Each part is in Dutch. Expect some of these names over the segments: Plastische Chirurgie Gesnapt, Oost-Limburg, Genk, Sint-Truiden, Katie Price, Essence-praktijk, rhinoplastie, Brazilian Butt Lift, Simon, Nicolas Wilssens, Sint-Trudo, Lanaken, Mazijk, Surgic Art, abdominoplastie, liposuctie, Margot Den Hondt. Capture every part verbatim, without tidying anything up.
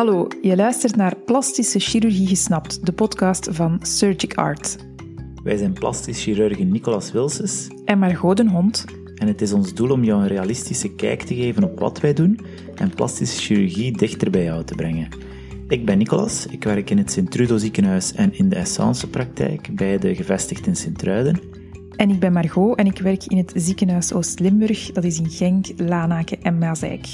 Hallo, je luistert naar Plastische Chirurgie Gesnapt, de podcast van Surgic Art. Wij zijn plastisch chirurgen Nicolas Wilssens en Margot Den Hondt. En het is ons doel om jou een realistische kijk te geven op wat wij doen en plastische chirurgie dichter bij jou te brengen. Ik ben Nicolas, ik werk in het Sint-Trudo ziekenhuis en in de Essence-praktijk, beide gevestigd in Sint-Truiden. En ik ben Margot en ik werk in het ziekenhuis Oost-Limburg, dat is in Genk, Lanaken en Mazijk.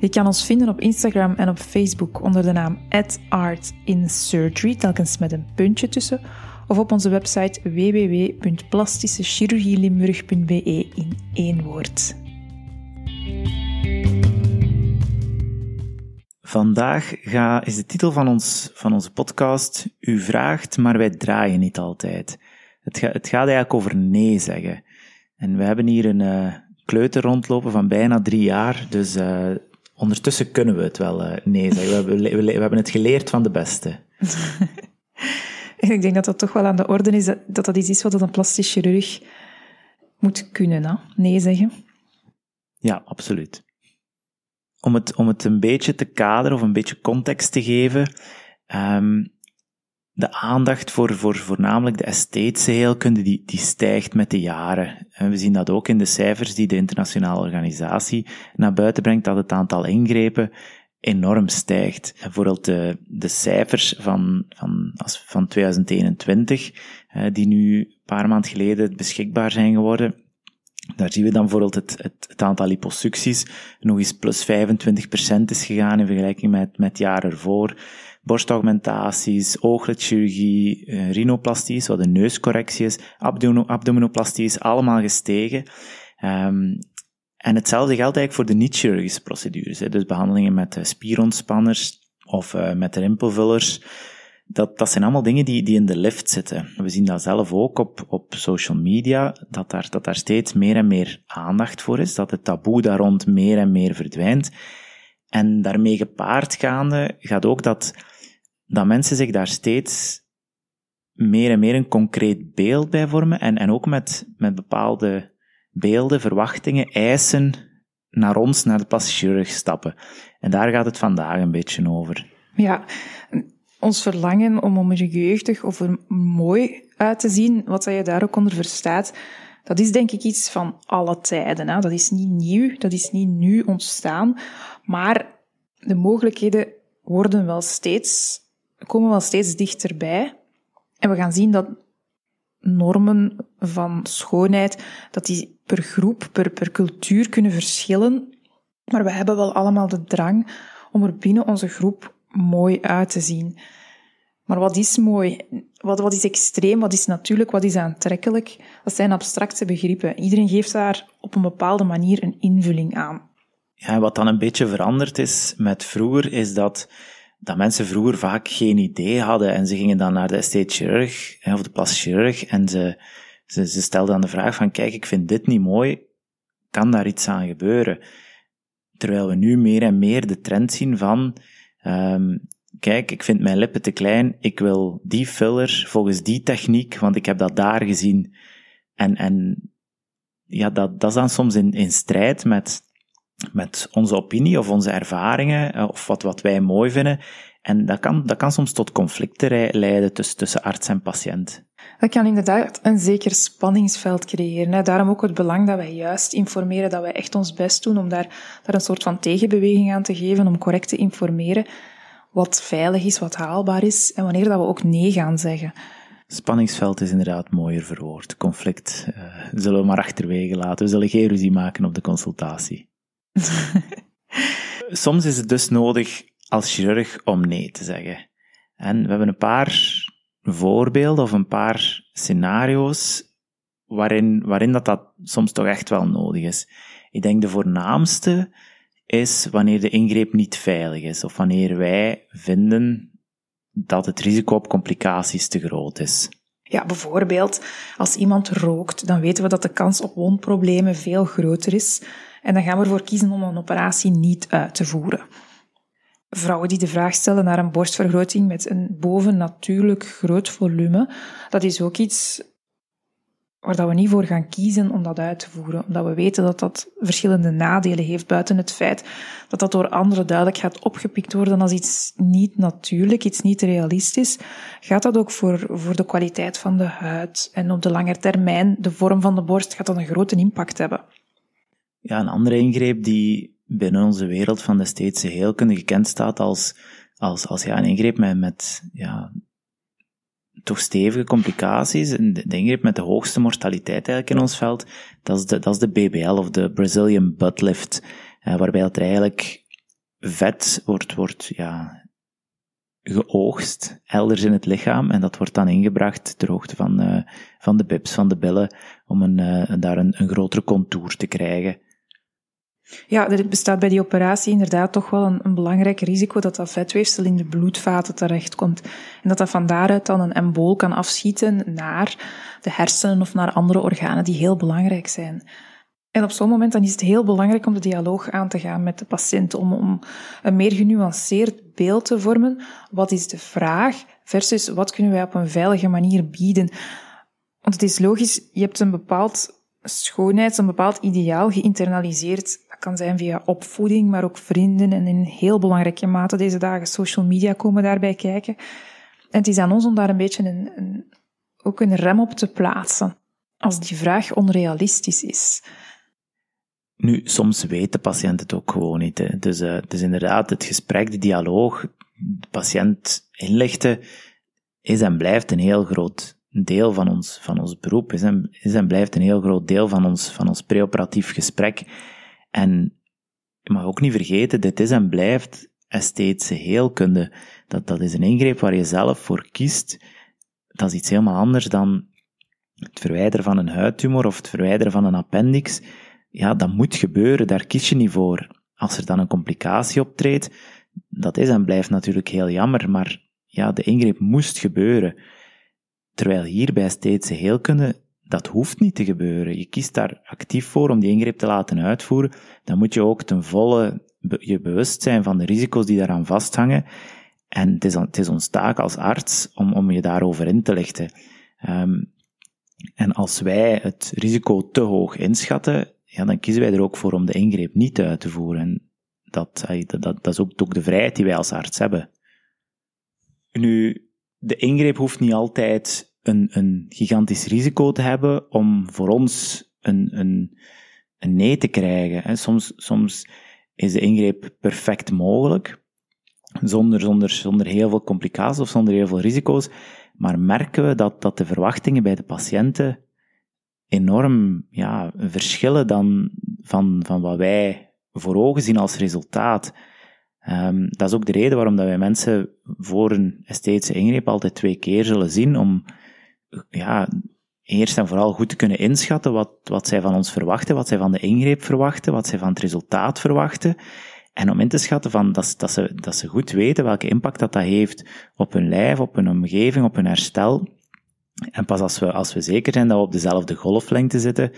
Je kan ons vinden op Instagram en op Facebook onder de naam at art in surgery, telkens met een puntje tussen, of op onze website w w w punt plastischechirurgielimburg punt b e in één woord. Vandaag ga, is de titel van, ons, van onze podcast U vraagt, maar wij draaien niet altijd. Het, ga, het gaat eigenlijk over nee zeggen. En we hebben hier een uh, kleuter rondlopen van bijna drie jaar, dus... Uh, Ondertussen kunnen we het wel uh, nee zeggen. We hebben, we, we hebben het geleerd van de beste. Ik denk dat dat toch wel aan de orde is, dat dat iets is wat een plastisch chirurg moet kunnen, hè? Nee zeggen. Ja, absoluut. Om het, om het een beetje te kaderen of een beetje context te geven, um, de aandacht voor, voor voornamelijk de esthetische heelkunde, die, die stijgt met de jaren. En we zien dat ook in de cijfers die de internationale organisatie naar buiten brengt, dat het aantal ingrepen enorm stijgt. En bijvoorbeeld de, de cijfers van, van, van tweeduizend eenentwintig, die nu een paar maanden geleden beschikbaar zijn geworden, daar zien we dan bijvoorbeeld het, het, het aantal liposucties nog eens plus vijfentwintig procent is gegaan in vergelijking met, met het jaar ervoor. Borstaugmentaties, ooglidchirurgie, eh, rhinoplasties, wat een neuscorrectie is, abdomen- abdominoplastie is allemaal gestegen. Um, en hetzelfde geldt eigenlijk voor de niet-chirurgische procedures, hè, dus behandelingen met uh, spierontspanners of uh, met rimpelvullers. Dat, dat zijn allemaal dingen die, die in de lift zitten. We zien dat zelf ook op, op social media, dat daar, dat daar steeds meer en meer aandacht voor is, dat het taboe daar rond meer en meer verdwijnt. En daarmee gepaard gaande gaat ook dat, dat mensen zich daar steeds meer en meer een concreet beeld bij vormen en, en ook met, met bepaalde beelden, verwachtingen, eisen naar ons, naar de plastische chirurg stappen. En daar gaat het vandaag een beetje over. Ja, ons verlangen om, om er jeugdig of er mooi uit te zien, wat je daar ook onder verstaat, dat is denk ik iets van alle tijden. Hè? Dat is niet nieuw, dat is niet nu ontstaan, maar de mogelijkheden worden wel steeds, komen wel steeds dichterbij. En we gaan zien dat normen van schoonheid, dat die per groep, per, per cultuur kunnen verschillen. Maar we hebben wel allemaal de drang om er binnen onze groep mooi uit te zien. Maar wat is mooi? Wat, wat is extreem? Wat is natuurlijk? Wat is aantrekkelijk? Dat zijn abstracte begrippen. Iedereen geeft daar op een bepaalde manier een invulling aan. Ja, wat dan een beetje veranderd is met vroeger, is dat, dat mensen vroeger vaak geen idee hadden en ze gingen dan naar de esthetische chirurg of de plastisch chirurg en ze, ze, ze stelden dan de vraag van, kijk, ik vind dit niet mooi, kan daar iets aan gebeuren? Terwijl we nu meer en meer de trend zien van... Um, Kijk, ik vind mijn lippen te klein, ik wil die filler volgens die techniek, want ik heb dat daar gezien. En, en ja, dat, dat is dan soms in, in strijd met, met onze opinie of onze ervaringen, of wat, wat wij mooi vinden. En dat kan, dat kan soms tot conflicten leiden tussen, tussen arts en patiënt. Dat kan inderdaad een zeker spanningsveld creëren. Hè. Daarom ook het belang dat wij juist informeren, dat wij echt ons best doen om daar, daar een soort van tegenbeweging aan te geven, om correct te informeren. Wat veilig is, wat haalbaar is en wanneer dat we ook nee gaan zeggen. Spanningsveld is inderdaad mooier verwoord. Conflict uh, zullen we maar achterwege laten. We zullen geen ruzie maken op de consultatie. Soms is het dus nodig als chirurg om nee te zeggen. En we hebben een paar voorbeelden of een paar scenario's waarin, waarin dat, dat soms toch echt wel nodig is. Ik denk de voornaamste... is wanneer de ingreep niet veilig is, of wanneer wij vinden dat het risico op complicaties te groot is. Ja, bijvoorbeeld, als iemand rookt, dan weten we dat de kans op wondproblemen veel groter is, en dan gaan we ervoor kiezen om een operatie niet uit te voeren. Vrouwen die de vraag stellen naar een borstvergroting met een bovennatuurlijk groot volume, dat is ook iets waar dat we niet voor gaan kiezen om dat uit te voeren. Omdat we weten dat dat verschillende nadelen heeft, buiten het feit dat dat door anderen duidelijk gaat opgepikt worden als iets niet natuurlijk, iets niet realistisch. Gaat dat ook voor, voor de kwaliteit van de huid en op de lange termijn, de vorm van de borst, gaat dat een grote impact hebben. Ja, een andere ingreep die binnen onze wereld van de esthetische heelkunde gekend staat als, als, als ja, een ingreep met... met ja, toch stevige complicaties, de ingreep met de hoogste mortaliteit eigenlijk in ons veld, dat is de, dat is de B B L of de Brazilian Butt Lift, eh, waarbij dat er eigenlijk vet wordt, wordt ja, geoogst, elders in het lichaam, en dat wordt dan ingebracht ter hoogte van, uh, van de bips, van de billen, om een, uh, daar een, een grotere contour te krijgen. Ja, er bestaat bij die operatie inderdaad toch wel een, een belangrijk risico dat dat vetweefsel in de bloedvaten terechtkomt. En dat dat van daaruit dan een embool kan afschieten naar de hersenen of naar andere organen die heel belangrijk zijn. En op zo'n moment dan is het heel belangrijk om de dialoog aan te gaan met de patiënt, om, om een meer genuanceerd beeld te vormen. Wat is de vraag versus wat kunnen wij op een veilige manier bieden? Want het is logisch, je hebt een bepaald schoonheid, een bepaald ideaal geïnternaliseerd. Dat kan zijn via opvoeding, maar ook vrienden. En in heel belangrijke mate deze dagen social media komen daarbij kijken. En het is aan ons om daar een beetje een, een, ook een rem op te plaatsen. Als die vraag onrealistisch is. Nu, soms weet de patiënt het ook gewoon niet. Hè. Dus, uh, dus inderdaad, het gesprek, de dialoog, de patiënt inlichten, is en blijft een heel groot deel van ons, van ons beroep, is en, is en blijft een heel groot deel van ons, van ons preoperatief gesprek. En je mag ook niet vergeten, dit is en blijft esthetische heelkunde. Dat, dat is een ingreep waar je zelf voor kiest. Dat is iets helemaal anders dan het verwijderen van een huidtumor of het verwijderen van een appendix. Ja, dat moet gebeuren, daar kies je niet voor. Als er dan een complicatie optreedt, dat is en blijft natuurlijk heel jammer, maar ja, de ingreep moest gebeuren. Terwijl hier bij esthetische heelkunde, dat hoeft niet te gebeuren. Je kiest daar actief voor om die ingreep te laten uitvoeren. Dan moet je ook ten volle je bewust zijn van de risico's die daaraan vasthangen. En het is, het is ons taak als arts om, om je daarover in te lichten. Um, en als wij het risico te hoog inschatten, ja, dan kiezen wij er ook voor om de ingreep niet uit te voeren. En dat, dat, dat is ook, ook de vrijheid die wij als arts hebben. Nu... De ingreep hoeft niet altijd een, een gigantisch risico te hebben om voor ons een, een, een nee te krijgen. Soms, soms is de ingreep perfect mogelijk, zonder, zonder, zonder heel veel complicaties of zonder heel veel risico's, maar merken we dat, dat de verwachtingen bij de patiënten enorm ja, verschillen dan van, van wat wij voor ogen zien als resultaat. Um, dat is ook de reden waarom dat wij mensen voor een esthetische ingreep altijd twee keer zullen zien, om ja, eerst en vooral goed te kunnen inschatten wat, wat zij van ons verwachten, wat zij van de ingreep verwachten, wat zij van het resultaat verwachten, en om in te schatten van, dat, dat, ze, dat ze goed weten welke impact dat, dat heeft op hun lijf, op hun omgeving, op hun herstel. En pas als we, als we zeker zijn dat we op dezelfde golflengte zitten,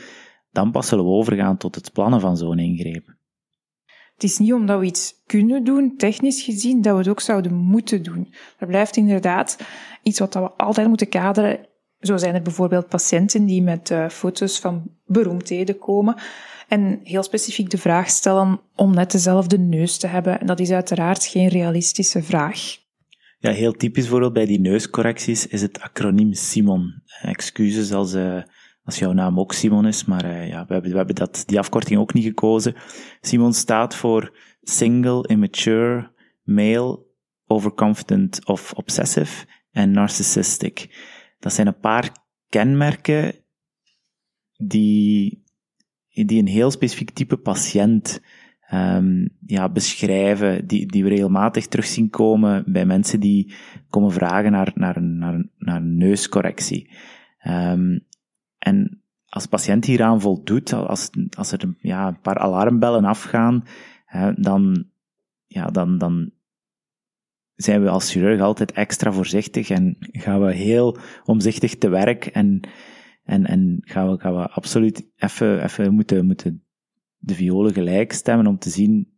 dan pas zullen we overgaan tot het plannen van zo'n ingreep. Het is niet omdat we iets kunnen doen, technisch gezien, dat we het ook zouden moeten doen. Er blijft inderdaad iets wat we altijd moeten kaderen. Zo zijn er bijvoorbeeld patiënten die met uh, foto's van beroemdheden komen en heel specifiek de vraag stellen om net dezelfde neus te hebben. En dat is uiteraard geen realistische vraag. Ja, heel typisch bijvoorbeeld bij die neuscorrecties is het acroniem Simon. Excuses als... Uh Als jouw naam ook Simon is, maar uh, ja, we hebben, we hebben dat, die afkorting ook niet gekozen. Simon staat voor single, immature, male, overconfident of obsessive en narcissistic. Dat zijn een paar kenmerken die, die een heel specifiek type patiënt um, ja, beschrijven, die, die we regelmatig terug zien komen bij mensen die komen vragen naar, naar, naar, naar een neuscorrectie. Um, En als patiënt hieraan voldoet, als, als er ja, een paar alarmbellen afgaan, hè, dan, ja, dan, dan zijn we als chirurg altijd extra voorzichtig en gaan we heel omzichtig te werk en, en, en gaan, we, gaan we absoluut even, even moeten, moeten de violen gelijk stemmen om te zien,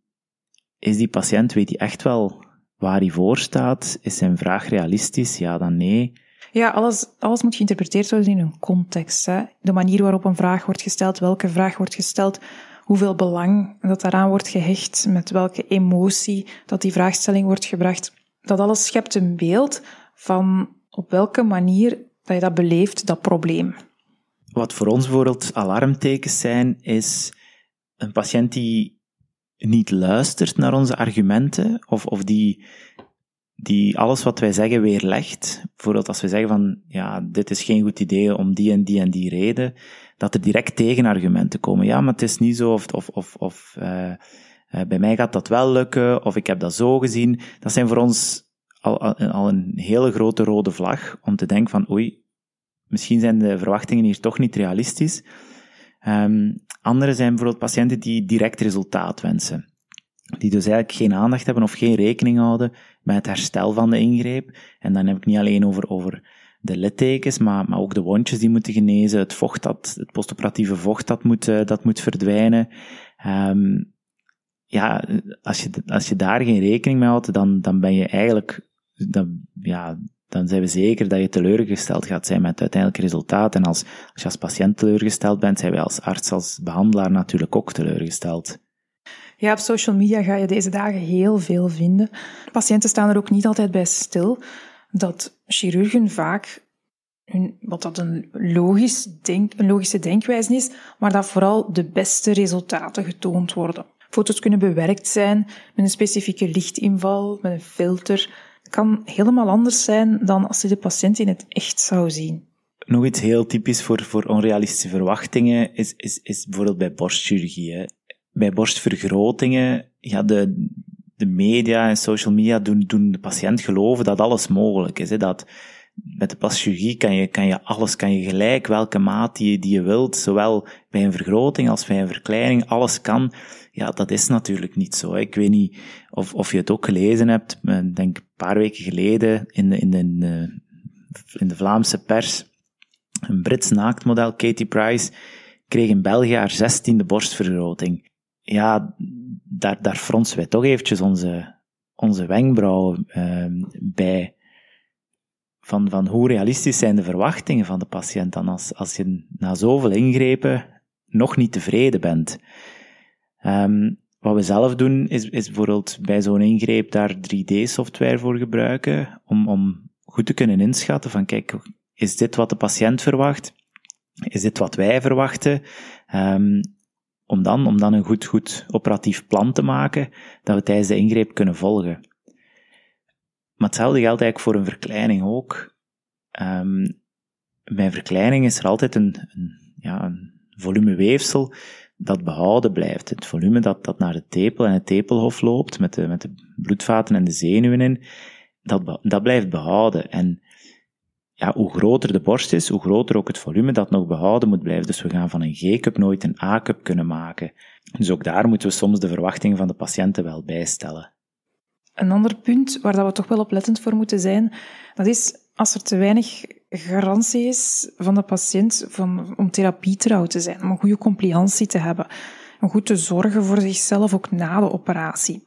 is die patiënt, weet hij echt wel waar hij voor staat? Is zijn vraag realistisch? Ja, dan nee. Ja, alles, alles moet geïnterpreteerd worden in een context. Hè. De manier waarop een vraag wordt gesteld, welke vraag wordt gesteld, hoeveel belang dat daaraan wordt gehecht, met welke emotie dat die vraagstelling wordt gebracht. Dat alles schept een beeld van op welke manier dat je dat beleeft, dat probleem. Wat voor ons bijvoorbeeld alarmtekens zijn, is een patiënt die niet luistert naar onze argumenten, of, of die, die alles wat wij zeggen weerlegt. Bijvoorbeeld als we zeggen van, ja, dit is geen goed idee om die en die en die reden, dat er direct tegenargumenten komen. Ja, maar het is niet zo, of, of, of, of uh, bij mij gaat dat wel lukken, of ik heb dat zo gezien. Dat zijn voor ons al, al een hele grote rode vlag, om te denken van, oei, misschien zijn de verwachtingen hier toch niet realistisch. Um, Anderen zijn bijvoorbeeld patiënten die direct resultaat wensen. Die dus eigenlijk geen aandacht hebben of geen rekening houden met het herstel van de ingreep. En dan heb ik niet alleen over, over de littekens, maar, maar ook de wondjes die moeten genezen, het vocht dat, het postoperatieve vocht dat moet, dat moet verdwijnen. Um, ja, als je, als je daar geen rekening mee houdt, dan, dan ben je eigenlijk... Dan, ja, dan zijn we zeker dat je teleurgesteld gaat zijn met het uiteindelijke resultaat. En als, als je als patiënt teleurgesteld bent, zijn wij als arts, als behandelaar natuurlijk ook teleurgesteld. Ja, op social media ga je deze dagen heel veel vinden. Patiënten staan er ook niet altijd bij stil dat chirurgen vaak, hun, wat dat een, logisch denk, een logische denkwijze is, maar dat vooral de beste resultaten getoond worden. Foto's kunnen bewerkt zijn met een specifieke lichtinval, met een filter... kan helemaal anders zijn dan als je de patiënt in het echt zou zien. Nog iets heel typisch voor, voor onrealistische verwachtingen is, is, is bijvoorbeeld bij borstchirurgie. Hè. Bij borstvergrotingen, ja, de, de media en social media doen, doen de patiënt geloven dat alles mogelijk is. Hè. Dat met de plastische chirurgie kan je, kan je alles, kan je gelijk welke maat die je, die je wilt, zowel bij een vergroting als bij een verkleining, alles kan. Ja, dat is natuurlijk niet zo. Ik weet niet of, of je het ook gelezen hebt. Ik denk een paar weken geleden in de, in de, in de, in de Vlaamse pers. Een Brits naaktmodel, Katie Price, kreeg in België haar zestiende borstvergroting. Ja, daar, daar fronsen wij toch eventjes onze, onze wenkbrauwen eh, bij. Van, van hoe realistisch zijn de verwachtingen van de patiënt dan als, als je na zoveel ingrepen nog niet tevreden bent. Um, wat we zelf doen, is, is bijvoorbeeld bij zo'n ingreep daar drie D-software voor gebruiken, om, om goed te kunnen inschatten van, kijk, is dit wat de patiënt verwacht? Is dit wat wij verwachten? Um, om, dan, om dan een goed, goed operatief plan te maken, dat we tijdens de ingreep kunnen volgen. Maar hetzelfde geldt eigenlijk voor een verkleining ook. Um, bij een verkleining is er altijd een, een, ja, een volumeweefsel dat behouden blijft. Het volume dat, dat naar de tepel en het tepelhof loopt, met de, met de bloedvaten en de zenuwen in, dat, dat blijft behouden. En ja, hoe groter de borst is, hoe groter ook het volume dat nog behouden moet blijven. Dus we gaan van een G-cup nooit een A-cup kunnen maken. Dus ook daar moeten we soms de verwachtingen van de patiënten wel bijstellen. Een ander punt waar we toch wel oplettend voor moeten zijn, dat is als er te weinig garantie is van de patiënt van, om therapietrouw te zijn, om een goede compliantie te hebben, om goed te zorgen voor zichzelf ook na de operatie.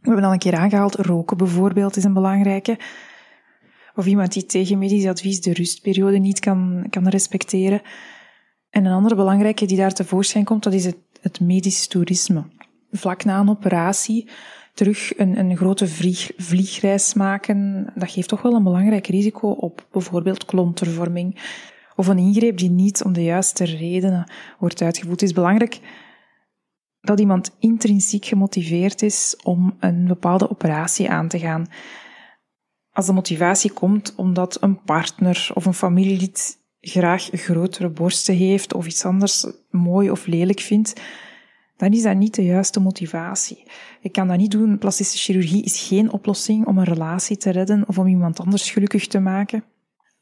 We hebben al een keer aangehaald, roken bijvoorbeeld is een belangrijke. Of iemand die tegen medisch advies de rustperiode niet kan, kan respecteren. En een andere belangrijke die daar tevoorschijn komt, dat is het, het medisch toerisme. Vlak na een operatie terug een, een grote vlieg, vliegreis maken, dat geeft toch wel een belangrijk risico op bijvoorbeeld klontervorming. Of een ingreep die niet om de juiste redenen wordt uitgevoerd. Het is belangrijk dat iemand intrinsiek gemotiveerd is om een bepaalde operatie aan te gaan. Als de motivatie komt omdat een partner of een familielid graag grotere borsten heeft of iets anders mooi of lelijk vindt, dan is dat niet de juiste motivatie. Ik kan dat niet doen. Plastische chirurgie is geen oplossing om een relatie te redden of om iemand anders gelukkig te maken.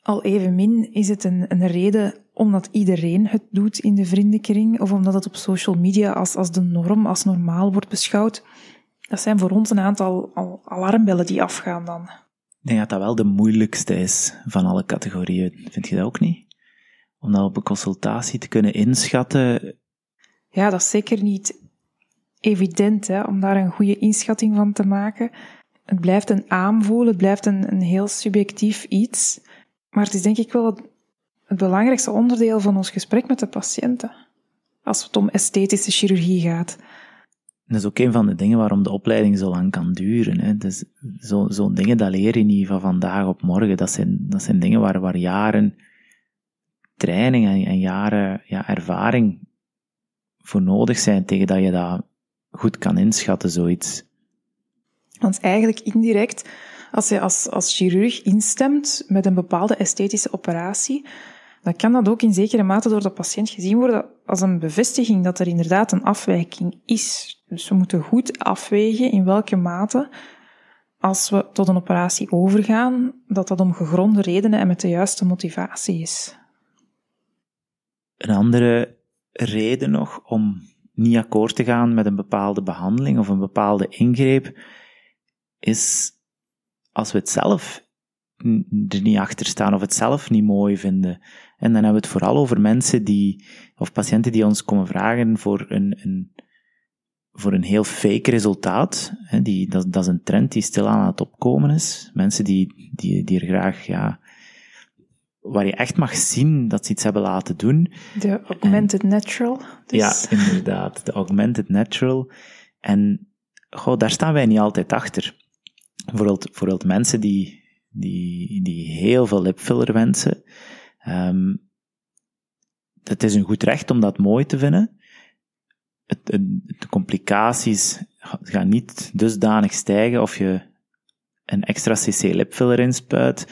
Al evenmin is het een, een reden omdat iedereen het doet in de vriendenkring of omdat het op social media als, als de norm, als normaal wordt beschouwd. Dat zijn voor ons een aantal al, alarmbellen die afgaan dan. Ik denk dat dat wel de moeilijkste is van alle categorieën. Vind je dat ook niet? Om dat op een consultatie te kunnen inschatten... Ja, dat is zeker niet evident hè, om daar een goede inschatting van te maken. Het blijft een aanvoel, het blijft een, een heel subjectief iets. Maar het is denk ik wel het, het belangrijkste onderdeel van ons gesprek met de patiënten. Als het om esthetische chirurgie gaat. Dat is ook een van de dingen waarom de opleiding zo lang kan duren. Hè. Dus zo, zo'n dingen, dat leer je niet van vandaag op morgen. Dat zijn, dat zijn dingen waar, waar jaren training en, en jaren ja, ervaring voor nodig zijn, tegen dat je dat goed kan inschatten, zoiets. Want eigenlijk indirect, als je als, als chirurg instemt met een bepaalde esthetische operatie, dan kan dat ook in zekere mate door de patiënt gezien worden als een bevestiging dat er inderdaad een afwijking is. Dus we moeten goed afwegen in welke mate, als we tot een operatie overgaan, dat dat om gegronde redenen en met de juiste motivatie is. Een andere reden nog om niet akkoord te gaan met een bepaalde behandeling of een bepaalde ingreep, is als we het zelf er niet achter staan of het zelf niet mooi vinden. En dan hebben we het vooral over mensen die, of patiënten die ons komen vragen voor een, een, voor een heel fake resultaat. He, die, dat, dat is een trend die stilaan aan het opkomen is. Mensen die, die, die er graag, ja, waar je echt mag zien dat ze iets hebben laten doen. De augmented en, natural. Dus. Ja, inderdaad. De augmented natural. En goh, daar staan wij niet altijd achter. Bijvoorbeeld, bijvoorbeeld mensen die Die, die heel veel lipfiller wensen. Um, het is een goed recht om dat mooi te vinden. Het, het, de complicaties gaan niet dusdanig stijgen of je een extra cc lipfiller inspuit,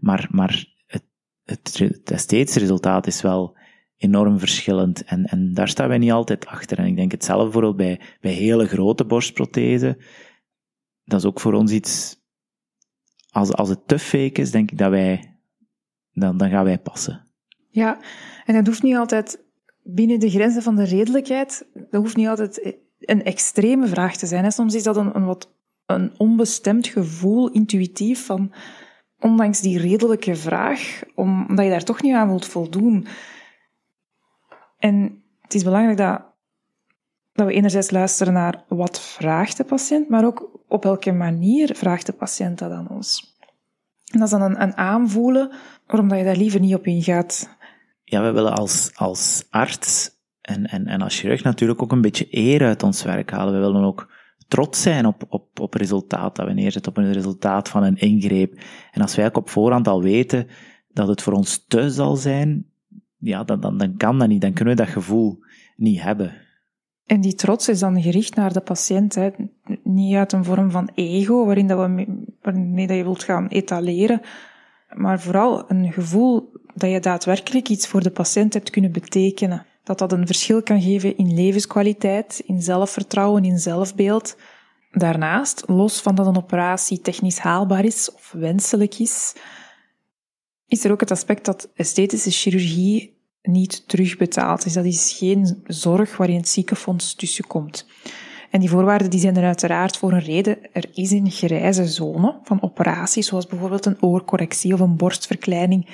maar, maar het, het, het esthetische resultaat is wel enorm verschillend en, en daar staan wij niet altijd achter. En ik denk hetzelfde bijvoorbeeld bij, bij hele grote borstprothesen. Dat is ook voor ons iets. Als, als het te fake is, denk ik dat wij, dan, dan gaan wij passen. Ja, en dat hoeft niet altijd binnen de grenzen van de redelijkheid, dat hoeft niet altijd een extreme vraag te zijn. Hè. Soms is dat een, een wat een onbestemd gevoel, intuïtief, van ondanks die redelijke vraag, omdat je daar toch niet aan wilt voldoen. En het is belangrijk dat, dat we enerzijds luisteren naar wat vraagt de patiënt, maar ook op welke manier vraagt de patiënt dat aan ons. En dat is dan een, een aanvoelen waarom dat je daar liever niet op ingaat. Ja, we willen als, als arts en, en, en als chirurg natuurlijk ook een beetje eer uit ons werk halen. We willen ook trots zijn op, op, op resultaat dat we neerzetten, op een resultaat van een ingreep. En als wij ook op voorhand al weten dat het voor ons te zal zijn, ja, dan, dan, dan kan dat niet, dan kunnen we dat gevoel niet hebben. En die trots is dan gericht naar de patiënt, hè. Niet uit een vorm van ego, waarin dat we, waarmee dat je wilt gaan etaleren, maar vooral een gevoel dat je daadwerkelijk iets voor de patiënt hebt kunnen betekenen. Dat dat een verschil kan geven in levenskwaliteit, in zelfvertrouwen, in zelfbeeld. Daarnaast, los van dat een operatie technisch haalbaar is of wenselijk is, is er ook het aspect dat esthetische chirurgie niet terugbetaald. Dus dat is geen zorg waarin het ziekenfonds tussenkomt. En die voorwaarden die zijn er uiteraard voor een reden. Er is een grijze zone van operaties, zoals bijvoorbeeld een oorcorrectie of een borstverkleining,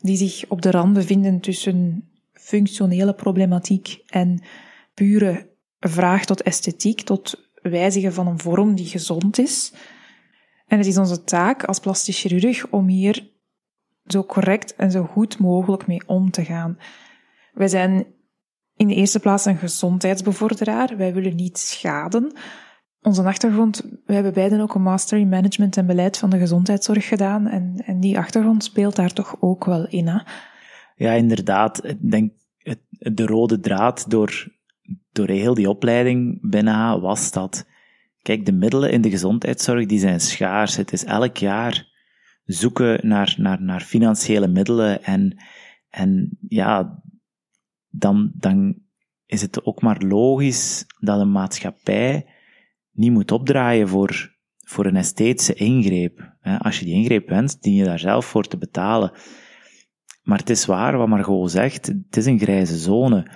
die zich op de rand bevinden tussen functionele problematiek en pure vraag tot esthetiek, tot wijzigen van een vorm die gezond is. En het is onze taak als plastisch chirurg om hier zo correct en zo goed mogelijk mee om te gaan. Wij zijn in de eerste plaats een gezondheidsbevorderaar. Wij willen niet schaden. Onze achtergrond, wij hebben beiden ook een master in management en beleid van de gezondheidszorg gedaan. En, en die achtergrond speelt daar toch ook wel in, hè? Ja, inderdaad. Ik denk, de rode draad door, door heel die opleiding bijna was dat, kijk, de middelen in de gezondheidszorg, die zijn schaars. Het is elk jaar zoeken naar, naar, naar financiële middelen en, en ja, dan, dan is het ook maar logisch dat een maatschappij niet moet opdraaien voor, voor een esthetische ingreep. Als je die ingreep wenst, dien je daar zelf voor te betalen. Maar het is waar wat Margot zegt, het is een grijze zone.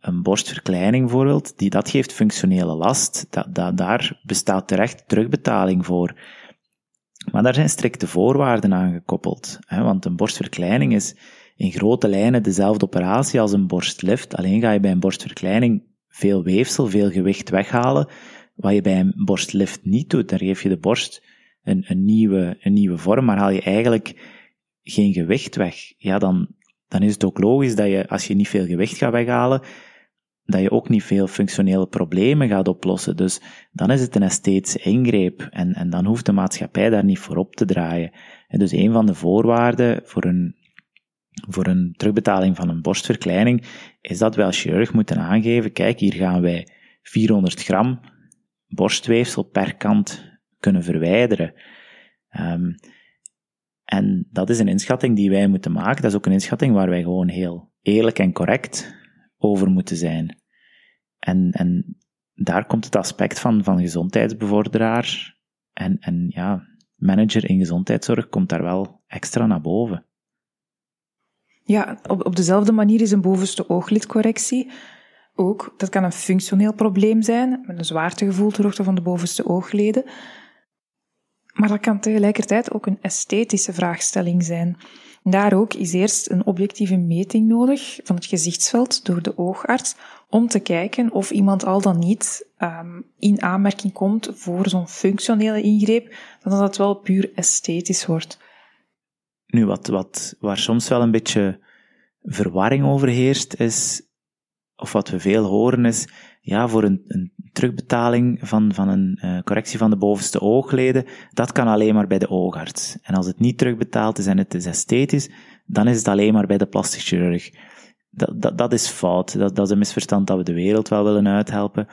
Een borstverkleining bijvoorbeeld, die, dat geeft functionele last, dat, dat, daar bestaat terecht terugbetaling voor. Maar daar zijn strikte voorwaarden aan gekoppeld. Hè? Want een borstverkleining is in grote lijnen dezelfde operatie als een borstlift. Alleen ga je bij een borstverkleining veel weefsel, veel gewicht weghalen, wat je bij een borstlift niet doet. Daar geef je de borst een, een, nieuwe, een nieuwe vorm, maar haal je eigenlijk geen gewicht weg, ja, dan, dan is het ook logisch dat je, als je niet veel gewicht gaat weghalen, dat je ook niet veel functionele problemen gaat oplossen. Dus dan is het een esthetische ingreep en, en dan hoeft de maatschappij daar niet voor op te draaien. En dus een van de voorwaarden voor een, voor een terugbetaling van een borstverkleining is dat wij als chirurg moeten aangeven, kijk, hier gaan wij vierhonderd gram borstweefsel per kant kunnen verwijderen. Um, en dat is een inschatting die wij moeten maken. Dat is ook een inschatting waar wij gewoon heel eerlijk en correct over moeten zijn. En, en daar komt het aspect van, van gezondheidsbevorderaar en, en ja, manager in gezondheidszorg komt daar wel extra naar boven. Ja, op, op dezelfde manier is een bovenste ooglidcorrectie ook, dat kan een functioneel probleem zijn, met een zwaartegevoel ten opzichte van de bovenste oogleden. Maar dat kan tegelijkertijd ook een esthetische vraagstelling zijn. Daar ook is eerst een objectieve meting nodig van het gezichtsveld door de oogarts om te kijken of iemand al dan niet um, in aanmerking komt voor zo'n functionele ingreep, dan dat het wel puur esthetisch wordt. Nu, wat, wat, waar soms wel een beetje verwarring over heerst, is, of wat we veel horen is, ja, voor een, een terugbetaling van, van een uh, correctie van de bovenste oogleden, dat kan alleen maar bij de oogarts. En als het niet terugbetaald is en het is esthetisch, dan is het alleen maar bij de plastisch chirurg. Dat, dat, dat is fout. Dat, dat is een misverstand dat we de wereld wel willen uithelpen.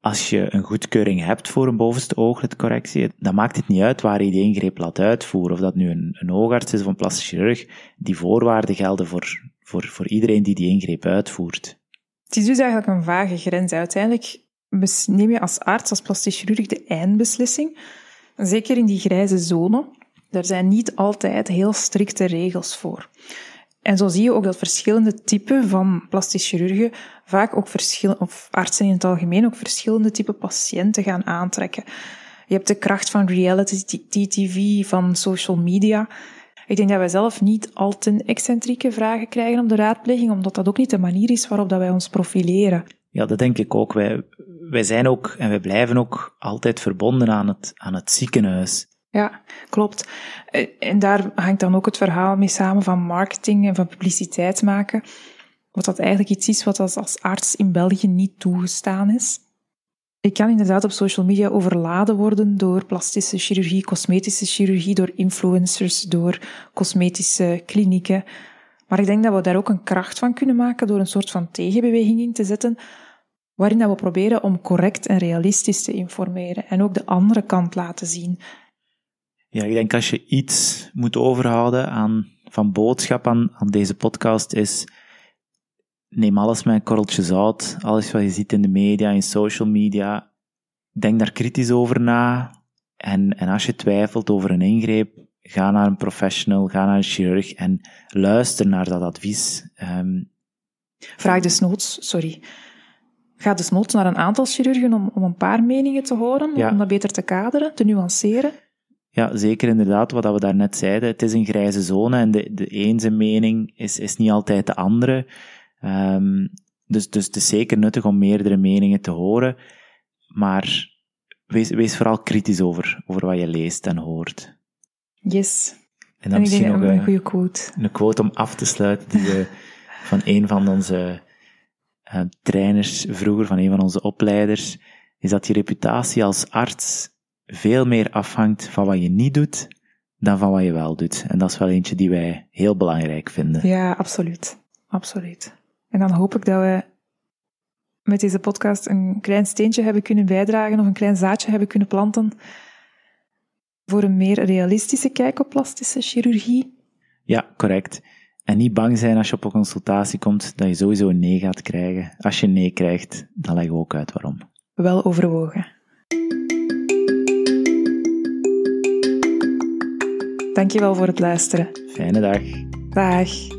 Als je een goedkeuring hebt voor een bovenste ooglidcorrectie, dan maakt het niet uit waar je die ingreep laat uitvoeren. Of dat nu een, een oogarts is of een plastisch chirurg, die voorwaarden gelden voor, voor, voor iedereen die die ingreep uitvoert. Het is dus eigenlijk een vage grens. Uiteindelijk neem je als arts, als plastisch chirurg, de eindbeslissing. Zeker in die grijze zone, daar zijn niet altijd heel strikte regels voor. En zo zie je ook dat verschillende typen van plastisch chirurgen vaak ook verschillende, of artsen in het algemeen, ook verschillende typen patiënten gaan aantrekken. Je hebt de kracht van reality T V, van social media. Ik denk dat wij zelf niet al ten excentrieke vragen krijgen op de raadpleging, omdat dat ook niet de manier is waarop dat wij ons profileren. Ja, dat denk ik ook. Wij, wij zijn ook en wij blijven ook altijd verbonden aan het, aan het ziekenhuis. Ja, klopt. En daar hangt dan ook het verhaal mee samen van marketing en van publiciteit maken. Wat dat eigenlijk iets is wat als arts in België niet toegestaan is. Ik kan inderdaad op social media overladen worden door plastische chirurgie, cosmetische chirurgie, door influencers, door cosmetische klinieken. Maar ik denk dat we daar ook een kracht van kunnen maken door een soort van tegenbeweging in te zetten, waarin dat we proberen om correct en realistisch te informeren en ook de andere kant laten zien. Ja, ik denk als je iets moet overhouden aan, van boodschap aan, aan deze podcast is... Neem alles met een korreltje zout, alles wat je ziet in de media, in social media. Denk daar kritisch over na. En, en als je twijfelt over een ingreep, ga naar een professional, ga naar een chirurg en luister naar dat advies. Um, Vraag desnoods, sorry. Ga desnoods naar een aantal chirurgen om, om een paar meningen te horen, ja. Om dat beter te kaderen, te nuanceren. Ja, zeker inderdaad, wat we daarnet zeiden. Het is een grijze zone en de, de ene mening is, is niet altijd de andere. Um, dus, dus het is zeker nuttig om meerdere meningen te horen, maar wees, wees vooral kritisch over, over wat je leest en hoort. Yes. En dan en misschien nog een goede quote. Een quote om af te sluiten die we van een van onze uh, trainers vroeger, van een van onze opleiders, is dat je reputatie als arts veel meer afhangt van wat je niet doet dan van wat je wel doet. En dat is wel eentje die wij heel belangrijk vinden. Ja, absoluut. Absoluut. En dan hoop ik dat we met deze podcast een klein steentje hebben kunnen bijdragen of een klein zaadje hebben kunnen planten voor een meer realistische kijk op plastische chirurgie. Ja, correct. En niet bang zijn als je op een consultatie komt dat je sowieso een nee gaat krijgen. Als je een nee krijgt, dan leggen we ook uit waarom. Wel overwogen. Dankjewel voor het luisteren. Fijne dag. Dag.